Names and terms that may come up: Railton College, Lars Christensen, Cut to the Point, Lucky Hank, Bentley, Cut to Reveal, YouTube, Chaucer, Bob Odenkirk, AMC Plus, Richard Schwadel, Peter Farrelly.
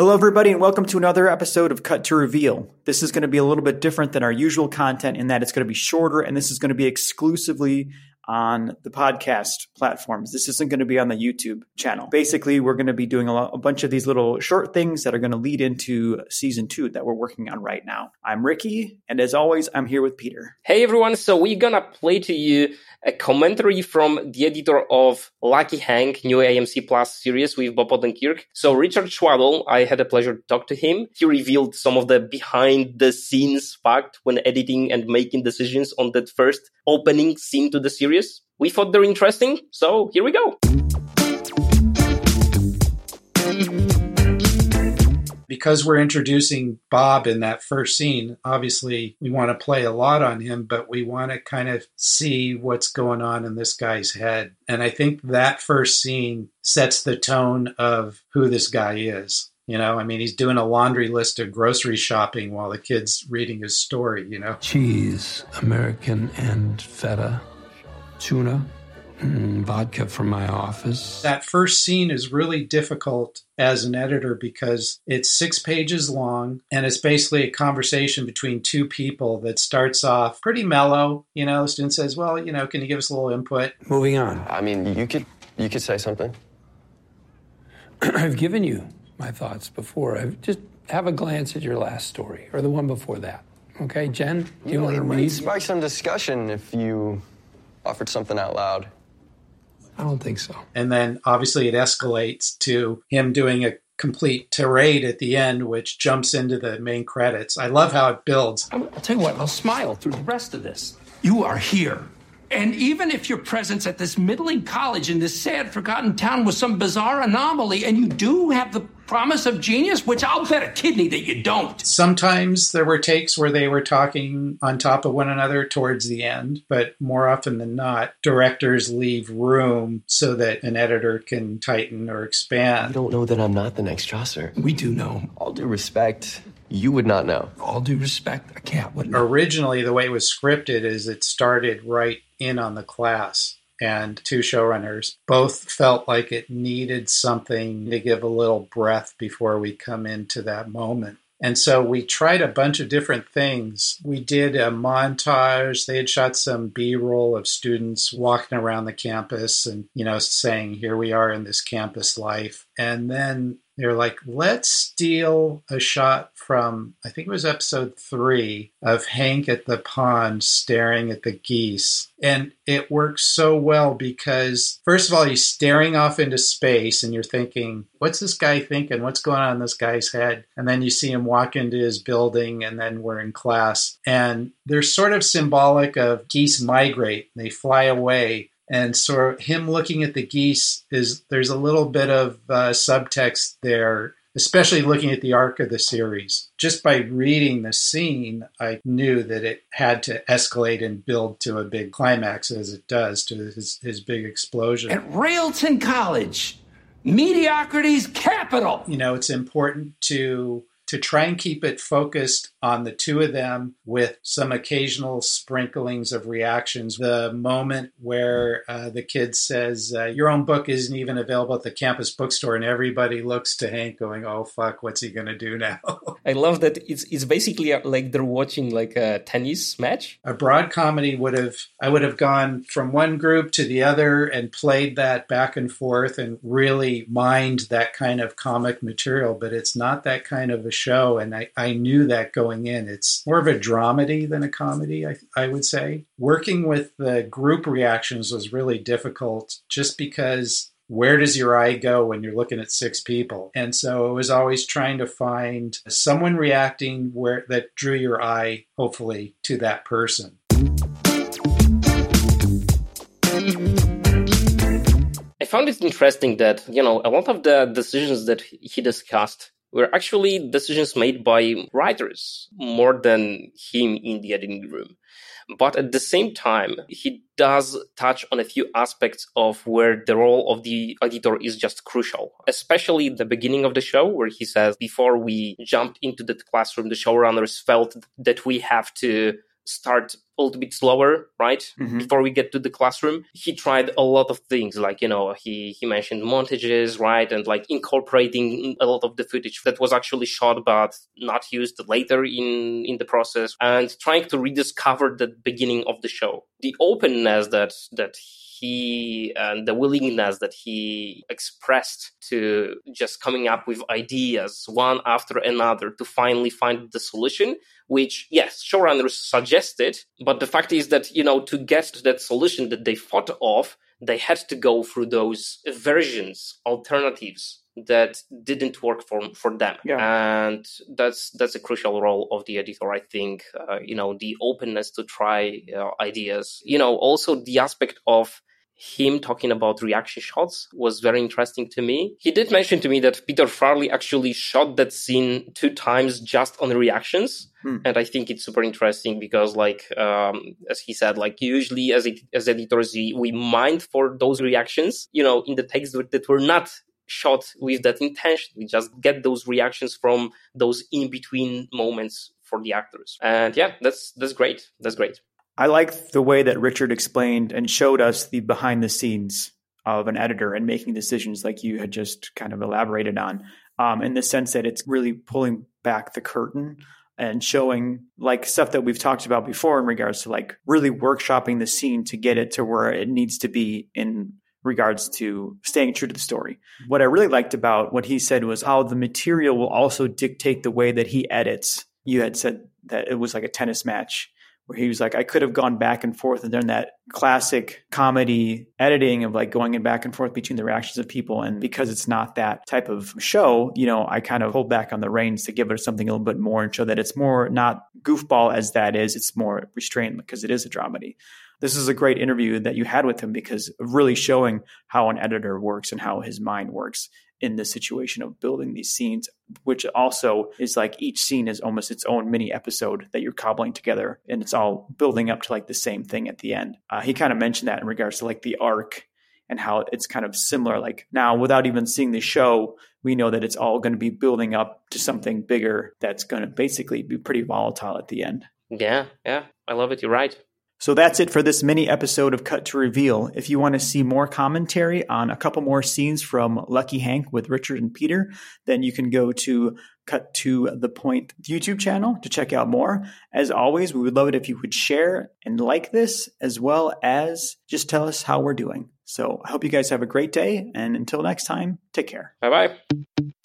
Hello, everybody, and welcome to another episode of Cut to Reveal. This is going to be a little bit different than our usual content in that it's going to be shorter, and this is going to be exclusively on the podcast platforms. This isn't going to be on the YouTube channel. Basically, we're going to be doing a bunch of these little short things that are going to lead into season 2 that we're working on right now. I'm Ricky, and as always, I'm here with Peter. Hey, everyone. So we're going to play to you a commentary from the editor of Lucky Hank, new AMC Plus series with Bob Odenkirk. So Richard Schwadel, I had a pleasure to talk to him. He revealed some of the behind-the-scenes fact when editing and making decisions on that first opening scene to the series. We thought they're interesting, so here we go. Because we're introducing Bob in that first scene, obviously we want to play a lot on him, but we want to kind of see what's going on in this guy's head. And I think that first scene sets the tone of who this guy is. You know, I mean, he's doing a laundry list of grocery shopping while the kid's reading his story, you know. Cheese, American and feta, tuna. Vodka from my office. That first scene is really difficult as an editor because it's 6 pages long and it's basically a conversation between two people that starts off pretty mellow. You know, the student says, well, you know, can you give us a little input? Moving on. I mean, you could say something. I've given you my thoughts before. Just have a glance at your last story or the one before that. Okay, Jen, you want to read? It might spark some discussion if you offered something out loud. I don't think so. And then obviously it escalates to him doing a complete tirade at the end, which jumps into the main credits. I love how it builds. I'll tell you what, I'll smile through the rest of this. You are here. And even if your presence at this middling college in this sad, forgotten town was some bizarre anomaly, and you do have the promise of genius, which I'll bet a kidney that you don't. Sometimes there were takes where they were talking on top of one another towards the end, but more often than not, directors leave room so that an editor can tighten or expand. You don't know that I'm not the next Chaucer. We do know. All due respect, you would not know. All due respect, a cat wouldn't know. Originally, the way it was scripted is it started right in on the class. And two showrunners both felt like it needed something to give a little breath before we come into that moment. And so we tried a bunch of different things. We did a montage. They had shot some B-roll of students walking around the campus and, you know, saying, here we are in this campus life. And then they're like, let's steal a shot from, I think it was episode 3, of Hank at the pond staring at the geese. And it works so well because, first of all, he's staring off into space and you're thinking, what's this guy thinking? What's going on in this guy's head? And then you see him walk into his building and then we're in class. And they're sort of symbolic of geese migrate. They fly away. And so him looking at the geese, there's a little bit of subtext there, especially looking at the arc of the series. Just by reading the scene, I knew that it had to escalate and build to a big climax, as it does, to his big explosion. At Railton College, mediocrity's capital. You know, it's important to try and keep it focused on the two of them with some occasional sprinklings of reactions. The moment where the kid says, your own book isn't even available at the campus bookstore, and everybody looks to Hank going, oh, fuck, what's he going to do now? I love that it's basically like they're watching like a tennis match. A broad comedy I would have gone from one group to the other and played that back and forth and really mined that kind of comic material, but it's not that kind of a show, and I knew that going in. It's more of a dramedy than a comedy, I would say. Working with the group reactions was really difficult just because where does your eye go when you're looking at 6 people? And so it was always trying to find someone reacting where that drew your eye, hopefully, to that person. I found it interesting that, you know, a lot of the decisions that he discussed were actually decisions made by writers more than him in the editing room. But at the same time, he does touch on a few aspects of where the role of the editor is just crucial, especially the beginning of the show where he says, before we jumped into the classroom, the showrunners felt that we have to start a little bit slower, right? Mm-hmm. Before we get to the classroom, he tried a lot of things. Like, you know, he mentioned montages, right? And like incorporating a lot of the footage that was actually shot, but not used later in the process, and trying to rediscover the beginning of the show. The openness that he and the willingness that he expressed to just coming up with ideas one after another to finally find the solution, which, yes, showrunners suggested. But the fact is that, you know, to get to that solution that they thought of, they had to go through those versions, alternatives that didn't work for them. Yeah. And that's a crucial role of the editor, I think. You know, the openness to try ideas. You know, also the aspect of him talking about reaction shots was very interesting to me. He did mention to me that Peter Farrelly actually shot that scene 2 times just on reactions. Hmm. And I think it's super interesting because, like, as he said, like, usually as editors, we mine for those reactions, you know, in the text that were not shot with that intention. We just get those reactions from those in-between moments for the actors. And yeah, that's great. That's great. I like the way that Richard explained and showed us the behind the scenes of an editor and making decisions like you had just kind of elaborated on, in the sense that it's really pulling back the curtain and showing like stuff that we've talked about before in regards to like really workshopping the scene to get it to where it needs to be in regards to staying true to the story. What I really liked about what he said was how the material will also dictate the way that he edits. You had said that it was like a tennis match, where he was like, I could have gone back and forth and done that classic comedy editing of like going back and forth between the reactions of people. And because it's not that type of show, you know, I kind of hold back on the reins to give it something a little bit more and show that it's more not goofball as that is. It's more restrained because it is a dramedy. This is a great interview that you had with him because of really showing how an editor works and how his mind works in this situation of building these scenes, which also is like each scene is almost its own mini episode that you're cobbling together, and it's all building up to like the same thing at the end. He kind of mentioned that in regards to like the arc and how it's kind of similar. Like now, without even seeing the show, we know that it's all going to be building up to something bigger that's going to basically be pretty volatile at the end. Yeah. I love it. You're right. So that's it for this mini episode of Cut to Reveal. If you want to see more commentary on a couple more scenes from Lucky Hank with Richard and Peter, then you can go to Cut to the Point YouTube channel to check out more. As always, we would love it if you would share and like this, as well as just tell us how we're doing. So I hope you guys have a great day, and until next time, take care. Bye-bye.